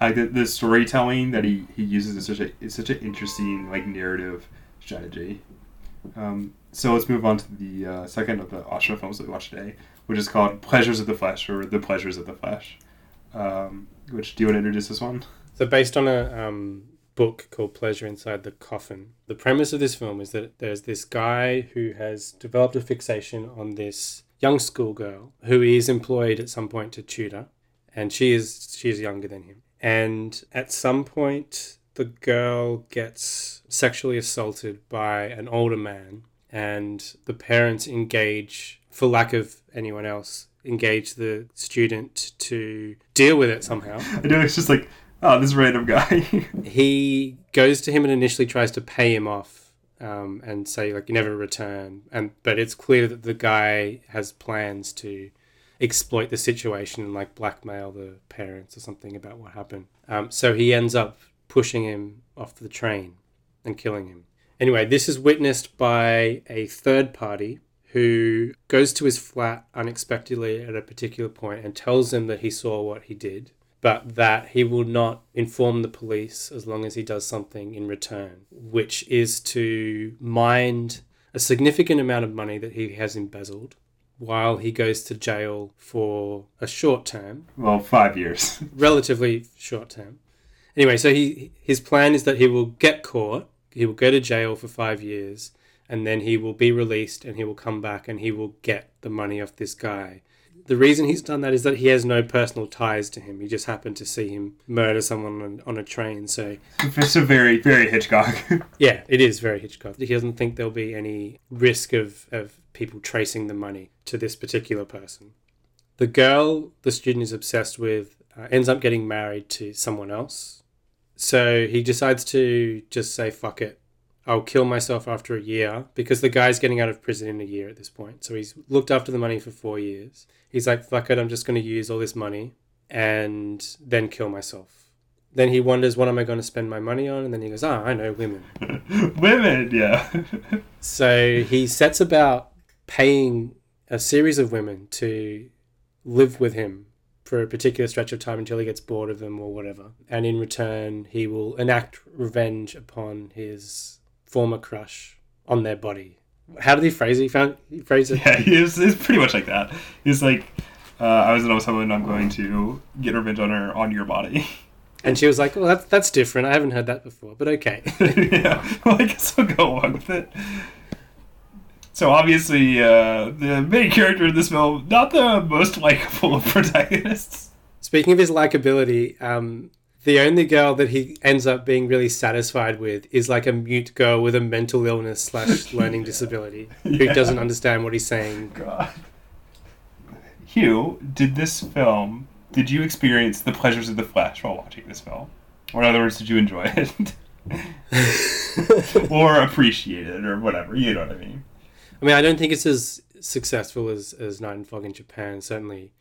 Like the, the storytelling that he, he uses is such a is such an interesting like narrative strategy. Um, so let's move on to the uh, second of the Oshima films that we watched today, which is called Pleasures of the Flesh, or The Pleasures of the Flesh. Um, which, do you want to introduce this one? So based on a um, book called Pleasure Inside the Coffin, the premise of this film is that there's this guy who has developed a fixation on this young schoolgirl who is employed at some point to tutor, and she is she is younger than him. And at some point, the girl gets sexually assaulted by an older man, and the parents engage, for lack of anyone else, engage the student to deal with it somehow. I know, it's just like, oh, this random guy. He goes to him and initially tries to pay him off um, and say, like, you never return. And but it's clear that the guy has plans to exploit the situation and, like, blackmail the parents or something about what happened. Um, so he ends up pushing him off the train and killing him. Anyway, this is witnessed by a third party who goes to his flat unexpectedly at a particular point and tells him that he saw what he did, but that he will not inform the police as long as he does something in return, which is to mind a significant amount of money that he has embezzled while he goes to jail for a short term. Well, five years. Relatively short term. Anyway, so he his plan is that he will get caught, he will go to jail for five years, and then he will be released and he will come back and he will get the money off this guy. The reason he's done that is that he has no personal ties to him. He just happened to see him murder someone on, on a train, so... It's a very, very Hitchcock. Yeah, it is very Hitchcock. He doesn't think there'll be any risk of, of people tracing the money to this particular person. The girl the student is obsessed with uh, ends up getting married to someone else. So he decides to just say, fuck it, I'll kill myself after a year, because the guy's getting out of prison in a year at this point. So he's looked after the money for four years. He's like, fuck it, I'm just going to use all this money and then kill myself. Then he wonders, what am I going to spend my money on? And then he goes, ah, I know, women. Women, yeah. So he sets about paying a series of women to live with him for a particular stretch of time until he gets bored of them or whatever. And in return, he will enact revenge upon his former crush on their body. How did he phrase it? He found he phrased it. Yeah, it's it's pretty much like that. He's like, uh, I was in love with someone, I'm going to get revenge on her on your body. And she was like, well, that's that's different. I haven't heard that before, but okay. Yeah, well, I guess I'll go along with it. So obviously, uh, the main character in this film, not the most likable of protagonists. Speaking of his likability, um, the only girl that he ends up being really satisfied with is like a mute girl with a mental illness slash learning yeah. disability who yeah. doesn't understand what he's saying. God. Hugh, did this film, did you experience the pleasures of the flesh while watching this film? Or in other words, did you enjoy it? Or appreciate it, or whatever, you know what I mean? I mean, I don't think it's as successful as, as Night and Fog in Japan, certainly.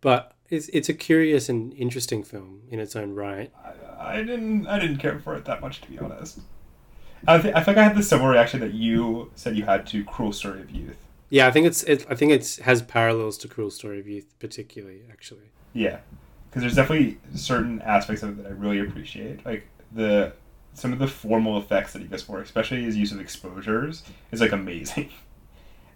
But it's it's a curious and interesting film in its own right. I, I didn't I didn't care for it that much, to be honest. I think I think I had the similar reaction that you said you had to Cruel Story of Youth. Yeah, I think it's it, I think it's has parallels to Cruel Story of Youth, particularly, actually. Yeah, because there's definitely certain aspects of it that I really appreciate, like the some of the formal effects that he goes for, especially his use of exposures, is like amazing.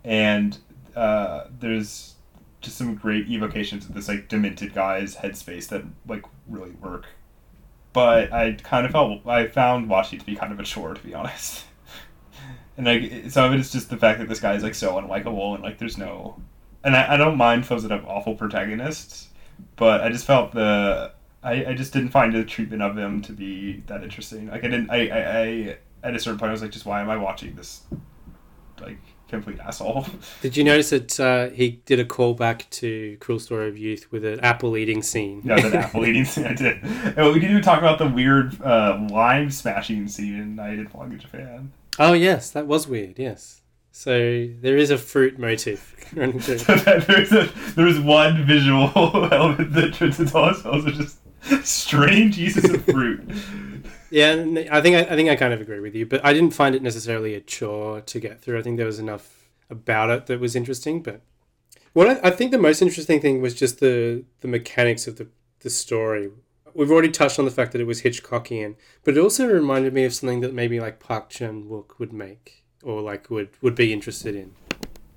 and uh, there's just some great evocations of this like demented guy's headspace that like really work. But I kind of felt I found watching it to be kind of a chore, to be honest. And like some of it is just the fact that this guy is like so unlikable, and like there's no, and I, I don't mind films that have awful protagonists, but I just felt the I, I just didn't find the treatment of him to be that interesting. Like I didn't I, I, I at a certain point I was like, just why am I watching this like complete asshole? Did you notice that uh, he did a callback to Cruel Story of Youth with an apple eating scene? No, an apple eating scene I did. And we didn't even talk about the weird uh, lime smashing scene in Night and Fog in Japan. Oh yes, that was weird. Yes, so there is a fruit motive. So there's a, there's one visual element that turns into all spells are just strange uses of fruit. Yeah, I think I, I think I kind of agree with you, but I didn't find it necessarily a chore to get through. I think there was enough about it that was interesting. But what I, I think the most interesting thing was just the the mechanics of the the story. We've already touched on the fact that it was Hitchcockian, but it also reminded me of something that maybe like Park Chan-wook would make, or like would, would be interested in.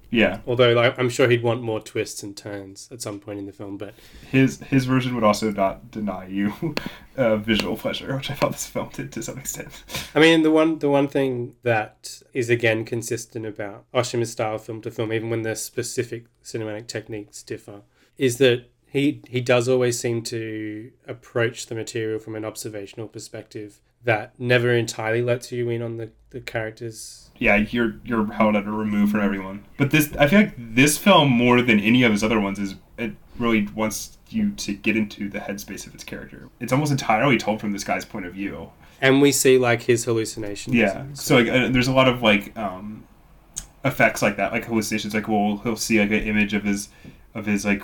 Yeah. Although like, I'm sure he'd want more twists and turns at some point in the film, but his his version would also not deny you uh, visual pleasure, which I thought this film did to some extent. I mean, the one the one thing that is again consistent about Oshima's style of film to film, even when the specific cinematic techniques differ, is that He he does always seem to approach the material from an observational perspective that never entirely lets you in on the, the characters. Yeah, you're you're held at a remove from everyone. But this, I feel like this film more than any of his other ones is it really wants you to get into the headspace of its character. It's almost entirely told from this guy's point of view. And we see like his hallucinations. Yeah, so like uh, there's a lot of like um, effects like that, like hallucinations. Like well, he'll see like an image of his of his like.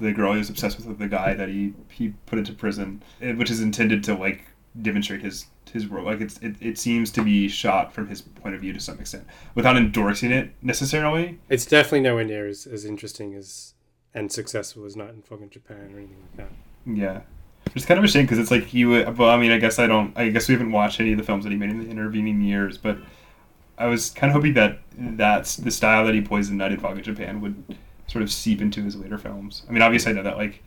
the girl he was obsessed with, the guy that he, he put into prison, which is intended to like demonstrate his his world. Like it's it, it seems to be shot from his point of view to some extent, without endorsing it necessarily. It's definitely nowhere near as, as interesting as and successful as Night and Fog in Japan or anything like that. Yeah, it's kind of a shame because it's like you. Well, I mean, I guess I don't. I guess we haven't watched any of the films that he made in the intervening years, but I was kind of hoping that that's the style that he plays in Night and Fog in Japan would sort of seep into his later films. I mean, obviously I know that like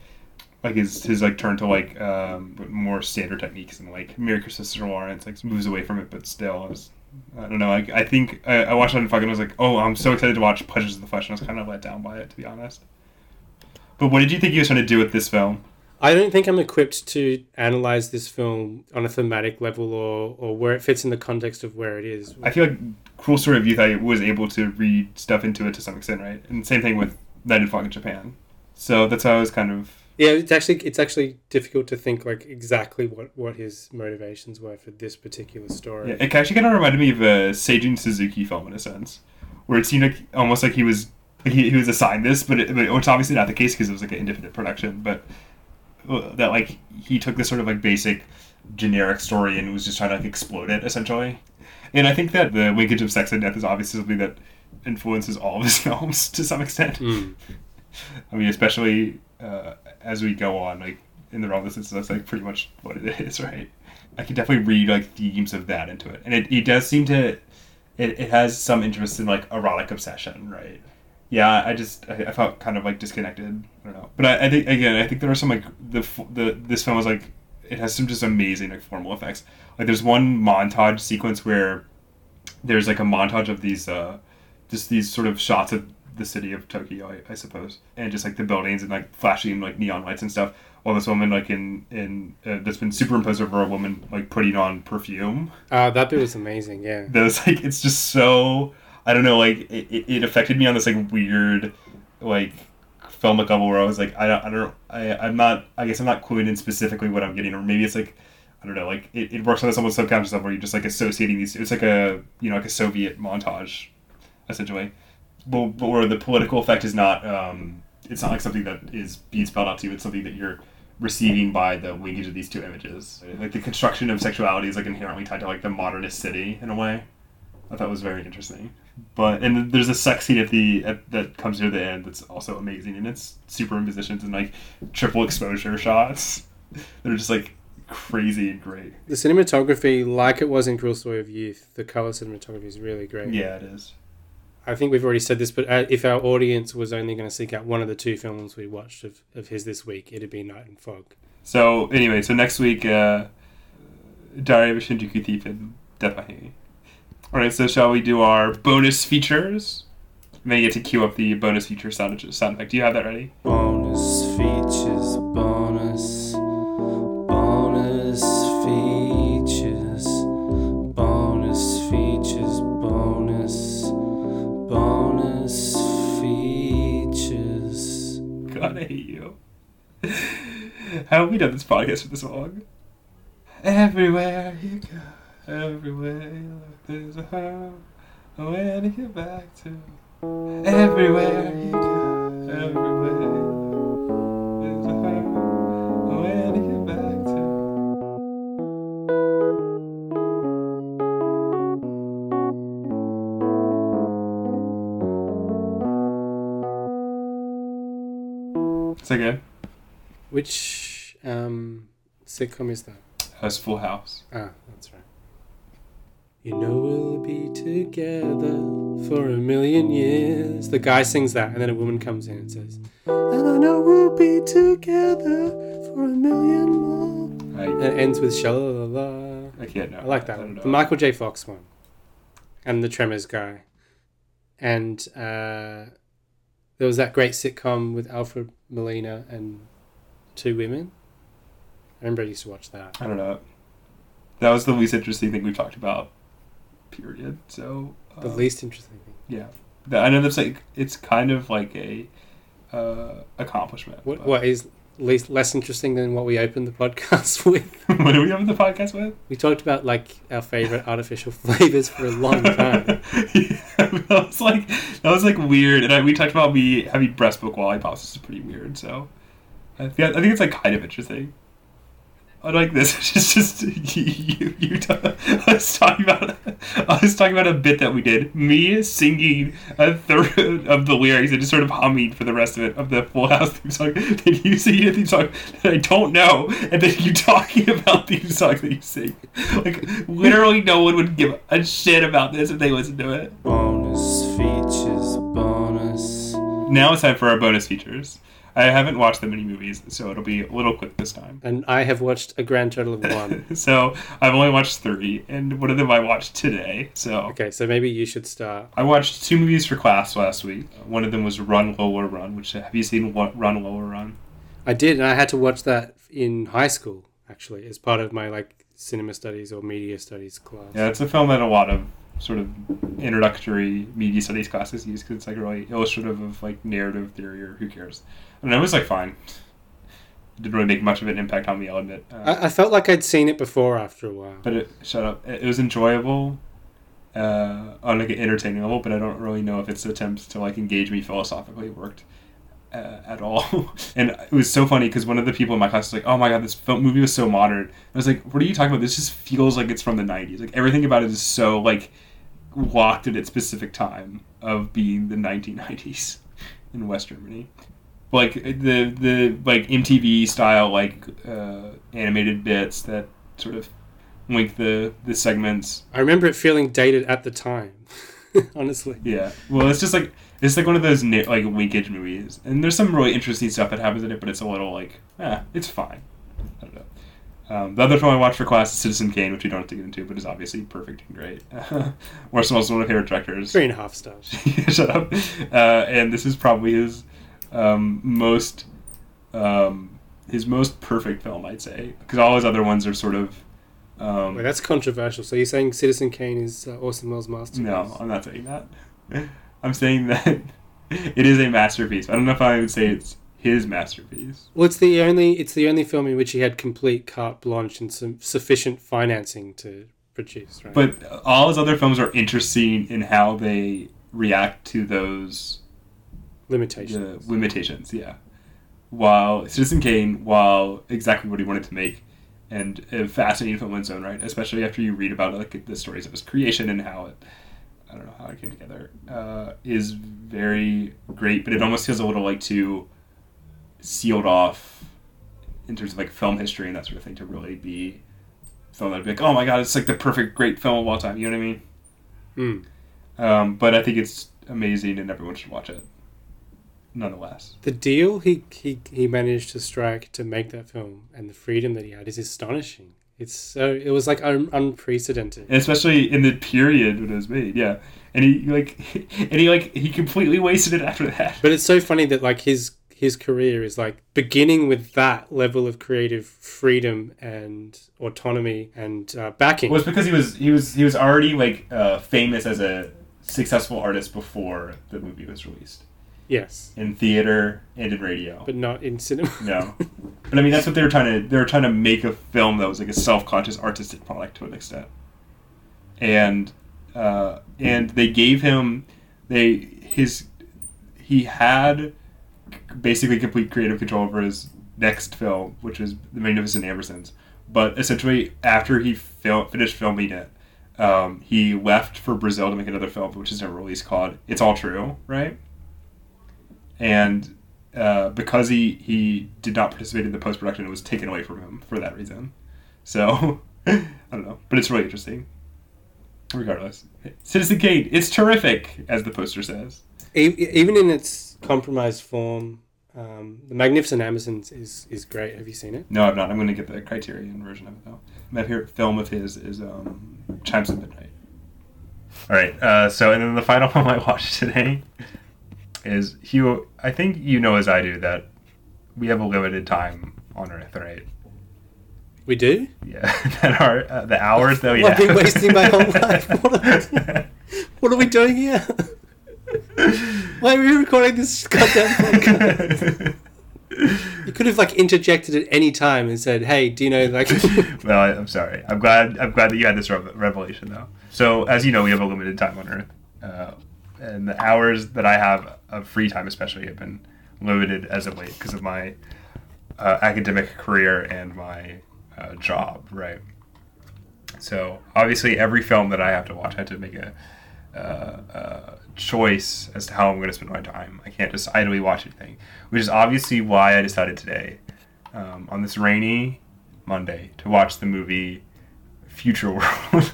like his his like turn to like um more standard techniques and like Miracle Sister Lawrence like moves away from it, but still I was I don't know like I think I, I watched it and fucking was like, oh, I'm so excited to watch Pleasures of the Flesh, and I was kind of let down by it, to be honest. But what did you think he was trying to do with this film? I don't think I'm equipped to analyze this film on a thematic level or or where it fits in the context of where it is. I feel like Cruel Story of Youth I was able to read stuff into it to some extent, right? And same thing with Night and Fog in Japan. So that's how I was kind of... Yeah, it's actually it's actually difficult to think like exactly what, what his motivations were for this particular story. Yeah, it actually kind of reminded me of a Seijun Suzuki film in a sense, where it seemed like almost like he was like he, he was assigned this, but, it, but it's obviously not the case because it was like an independent production, but that like he took this sort of like basic generic story and was just trying to like explode it, essentially. And I think that the linkage of sex and death is obviously something that influences all of his films to some extent. Mm. I mean, especially uh, as we go on, like in the realm of this, that's like pretty much what it is, right? I can definitely read like themes of that into it, and it, it does seem to it, it has some interest in like erotic obsession, right? Yeah, I just I, I felt kind of like disconnected. I don't know, but I, I think again, I think there are some like the the this film was like it has some just amazing like formal effects. Like there's one montage sequence where there's like a montage of these. Uh, Just these sort of shots of the city of Tokyo, I, I suppose, and just like the buildings and like flashing like neon lights and stuff. While this woman like in in uh, that's been superimposed over a woman like putting on perfume. Uh, that bit was amazing. Yeah, that was like it's just so I don't know like it, it, it affected me on this like weird like filmic level where I was like I don't I don't I I'm not I guess I'm not clued in specifically what I'm getting, or maybe it's like. I don't know, like it, it works on this almost subconscious level where you're just like associating these. It's like a you know like a Soviet montage. Essentially, but, but where the political effect is not, um, it's not like something that is being spelled out to you. It's something that you're receiving by the linkage of these two images. Like the construction of sexuality is like inherently tied to like the modernist city in a way. I thought it was very interesting. But and there's a sex scene at the at, that comes near the end that's also amazing, and it's superimpositions and like triple exposure shots that are just like crazy and great. The cinematography, like it was in Cruel Story of Youth, the color cinematography is really great. Yeah, it is. I think we've already said this, but if our audience was only going to seek out one of the two films we watched of, of his this week, it'd be Night and Fog. So anyway, so next week, uh, Diary of a Shinjuku Thief and Death by Hanging. All right, so shall we do our bonus features? And then you get to queue up the bonus feature sound effect. Do you have that ready? Bonus features, bonus, bonus features, bonus features, bonus, bonus features. God, I hate you. How have we done this podcast for this long? Everywhere you go, everywhere you look, there's a home, a way to get back to. Everywhere you go, everywhere is a home, a way to get back to. It's okay. Which um, sitcom is that? That's Full House. Ah, that's right. You know we'll be together for a million years. The guy sings that, and then a woman comes in and says, and I know we'll be together for a million more. I, and it ends with sha-la-la-la. I can't know. I like that I one. The Michael J. Fox one. And the Tremors guy. And uh, there was that great sitcom with Alfred Molina and two women. I remember I used to watch that. I don't know. That was the least interesting thing we've talked about. Period. So um, the least interesting thing. Yeah, I know that's like it's kind of like a uh, accomplishment. What but. What is least less interesting than what we opened the podcast with? What did we open the podcast with? We talked about like our favorite artificial flavors for a long time. Yeah, that was like that was like weird, and I, we talked about me having breast milk lollipops. This is pretty weird. So I think I think it's like kind of interesting. I like this. It's just, just you. you, you t- I was talking about. I was talking about a bit that we did. Me singing a third of the lyrics and just sort of humming for the rest of it of the Full House theme song. Then you singing a theme song that I don't know, and then you talking about theme songs that you sing. Like literally, no one would give a shit about this if they listened to it. Bonus features, bonus. Now it's time for our bonus features. I haven't watched that many movies, so it'll be a little quick this time. And I have watched a grand total of one. So I've only watched three, and one of them I watched today. So okay, so maybe you should start. I watched two movies for class last week. One of them was Run Lola Run, which have you seen Run Lola Run? I did, and I had to watch that in high school, actually, as part of my like cinema studies or media studies class. Yeah, it's a film that a lot of sort of introductory media studies classes use because it's like really illustrative of like narrative theory or who cares. And I was like, fine. It didn't really make much of an impact on me, I'll admit. Uh, I, I felt like I'd seen it before after a while. But it, shut up. It, it was enjoyable uh, on like an entertaining level, but I don't really know if its attempts to like engage me philosophically worked uh, at all. And it was so funny because one of the people in my class was like, oh my God, this film movie was so modern. I was like, what are you talking about? This just feels like it's from the nineties. Like everything about it is so like locked at its specific time of being the nineteen nineties in West Germany. Like the the like M T V style like uh, animated bits that sort of link the the segments. I remember it feeling dated at the time, honestly. Yeah, well, it's just like it's like one of those like linkage movies, and there's some really interesting stuff that happens in it, but it's a little like eh, it's fine. I don't know. Um, the other film I watched for class is Citizen Kane, which we don't have to get into, but is obviously perfect and great. Orson Welles is one of my favorite directors. Three and a half stars. Shut up. Uh, and this is probably his. Um, most um, his most perfect film, I'd say, because all his other ones are sort of um, wait, that's controversial. So you're saying Citizen Kane is uh, Orson Welles' masterpiece? No, I'm not saying that. I'm saying that it is a masterpiece. I don't know if I would say it's his masterpiece. Well, it's the only it's the only film in which he had complete carte blanche and some sufficient financing to produce, right? But all his other films are interesting in how they react to those limitations. The limitations, yeah. While Citizen Kane, while exactly what he wanted to make, and a fascinating film in its own right, especially after you read about like the stories of his creation and how it, I don't know how it came together, uh, is very great. But it almost feels a little like too sealed off in terms of like film history and that sort of thing to really be film that'd be like, oh my God, it's like the perfect great film of all time. You know what I mean? Mm. Um, but I think it's amazing and everyone should watch it nonetheless. The deal he he, he managed to strike to make that film and the freedom that he had is astonishing. It's so it was like un- unprecedented, and especially in the period when it was made. Yeah, and he like, and he like he completely wasted it after that. But it's so funny that like his his career is like beginning with that level of creative freedom and autonomy and uh, backing. Well, it's because he was he was he was already like uh, famous as a successful artist before the movie was released. Yes, in theater and in radio, but not in cinema. No, but I mean that's what they were trying to. They were trying to make a film that was like a self-conscious artistic product to an extent, and uh, and they gave him they his he had basically complete creative control over his next film, which was The Magnificent Ambersons. But essentially, after he fil- finished filming it, um, he left for Brazil to make another film, which is never released, called "It's All True," right? And uh, because he, he did not participate in the post-production, it was taken away from him for that reason. So, I don't know. But it's really interesting. Regardless. Citizen Kane, it's terrific, as the poster says. Even in its compromised form, um, The Magnificent Ambersons is, is great. Have you seen it? No, I've not. I'm going to get the Criterion version of it, though. My favorite film of his is um, Chimes of Midnight. All right. Uh, so, and then the final one I watched today... is Hugh, I think you know as I do that we have a limited time on Earth, right? We do? Yeah, that are uh, the hours that we I've have. I've been wasting my whole life. What are, what are we doing here? Why are we recording this goddamn podcast? You could have like interjected at any time and said, "Hey, do you know?" Like, well, I, I'm sorry. I'm glad. I'm glad that you had this re- revelation, though. So, as you know, we have a limited time on Earth. Uh, And the hours that I have of free time, especially, have been limited as of late because of my uh, academic career and my uh, job, right? So, obviously, every film that I have to watch, I have to make a uh, uh, choice as to how I'm going to spend my time. I can't just idly watch anything, which is obviously why I decided today, um, on this rainy Monday, to watch the movie Future World.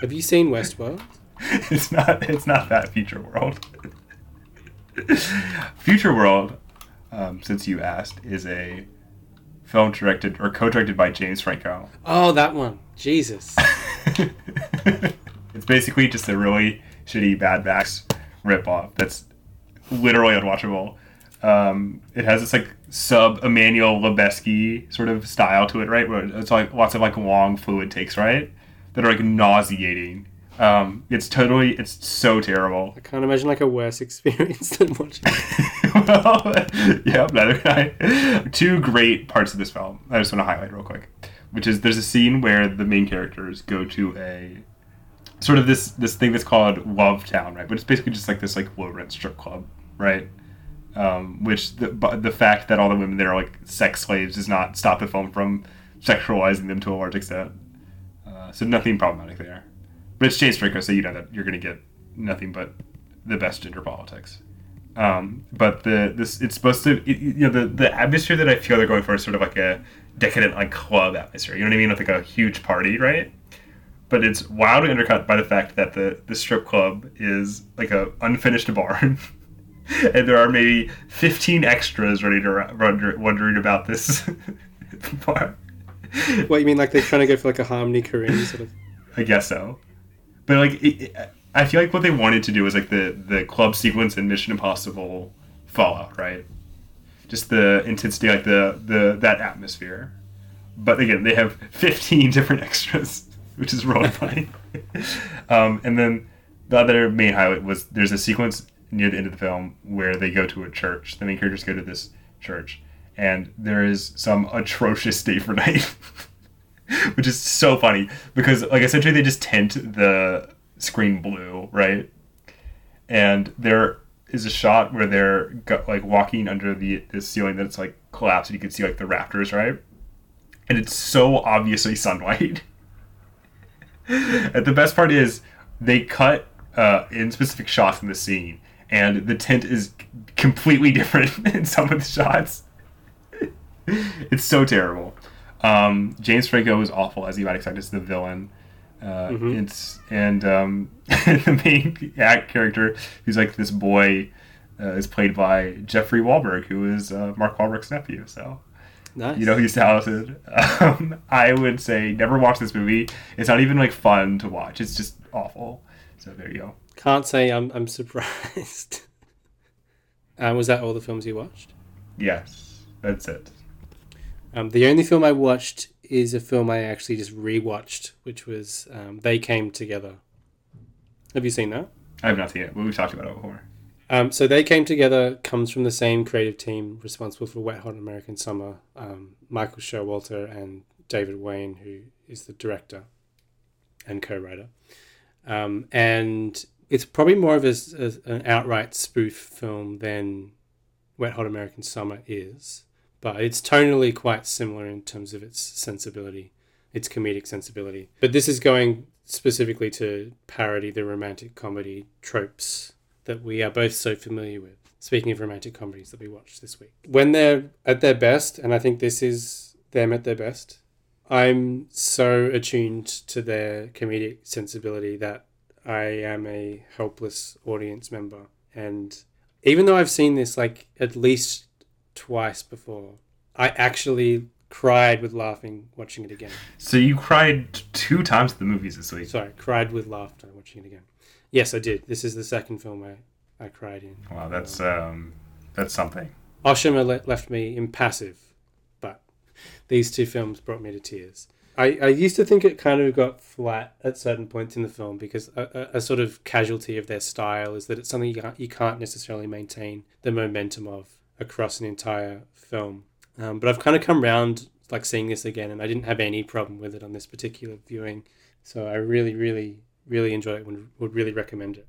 Have you seen Westworld? It's not. It's not that Future World. Future World, um, since you asked, is a film directed or co-directed by James Franco. Oh, that one. Jesus. It's basically just a really shitty Bad Max ripoff that's literally unwatchable. Um, it has this like sub Emmanuel Lubezki sort of style to it, right? Where it's like lots of like long fluid takes, right? That are like nauseating. Um, it's totally, it's so terrible. I can't imagine like a worse experience than watching it. Well, yeah, neither can I. Two great parts of this film I just want to highlight real quick, which is there's a scene where the main characters go to a sort of this, this thing that's called Love Town, right? But it's basically just like this like low rent strip club, right? Um, which the, the fact that all the women there are like sex slaves does not stop the film from sexualizing them to a large extent. Uh, so nothing problematic there. But it's James Franco, so you know that you're going to get nothing but the best gender politics. Um, but the this it's supposed to, it, you know, the, the atmosphere that I feel they're going for is sort of like a decadent, like, club atmosphere. You know what I mean? With, like, a huge party, right? But it's wildly undercut by the fact that the, the strip club is, like, a unfinished barn. And there are maybe fifteen extras ready to run, wondering about this bar. What, you mean, like, they're trying to go for, like, a Harmony Korine sort of? I guess so. But, like, it, it, I feel like what they wanted to do was, like, the, the club sequence in Mission Impossible Fallout, right? Just the intensity, like, the, the that atmosphere. But, again, they have fifteen different extras, which is really funny. um, and then the other main highlight was there's a sequence near the end of the film where they go to a church. The main characters go to this church. And there is some atrocious day for night. Which is so funny because, like, essentially they just tint the screen blue, right? And there is a shot where they're like walking under the, the ceiling that's like collapsed, and you can see like the rafters, right? And it's so obviously sunlight. And the best part is they cut uh, in specific shots in the scene, and the tint is completely different in some of the shots. It's so terrible. Um, James Franco was awful, as you might expect. It's the villain. Uh, mm-hmm. It's and um, the main act character, who's like this boy, uh, is played by Jeffrey Wahlberg, who is uh, Mark Wahlberg's nephew. So, nice. You know, he's talented. Um, I would say never watch this movie. It's not even like fun to watch. It's just awful. So there you go. Can't say I'm I'm surprised. Um, was that all the films you watched? Yes, that's it. Um, the only film I watched is a film I actually just rewatched, which was um, They Came Together. Have you seen that? I have not seen it, but we've talked about it before. Um, so They Came Together comes from the same creative team responsible for Wet Hot American Summer, um, Michael Showalter and David Wayne, who is the director and co-writer. Um, and it's probably more of a, a, an outright spoof film than Wet Hot American Summer is. But it's tonally quite similar in terms of its sensibility, its comedic sensibility. But this is going specifically to parody the romantic comedy tropes that we are both so familiar with. Speaking of romantic comedies that we watched this week. When they're at their best, and I think this is them at their best, I'm so attuned to their comedic sensibility that I am a helpless audience member. And even though I've seen this like at least twice before, I actually cried with laughing watching it again. So you cried two times at the movies this week? Sorry, cried with laughter watching it again. Yes, I did. This is the second film I, I cried in. Wow, that's um, that's something. Oshima le- left me impassive, but these two films brought me to tears. I, I used to think it kind of got flat at certain points in the film because a, a, a sort of casualty of their style is that it's something you can't, you can't necessarily maintain the momentum of across an entire film. Um, but I've kind of come round like seeing this again, and I didn't have any problem with it on this particular viewing. So I really, really, really enjoyed it and would really recommend it.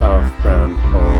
Half-round hole.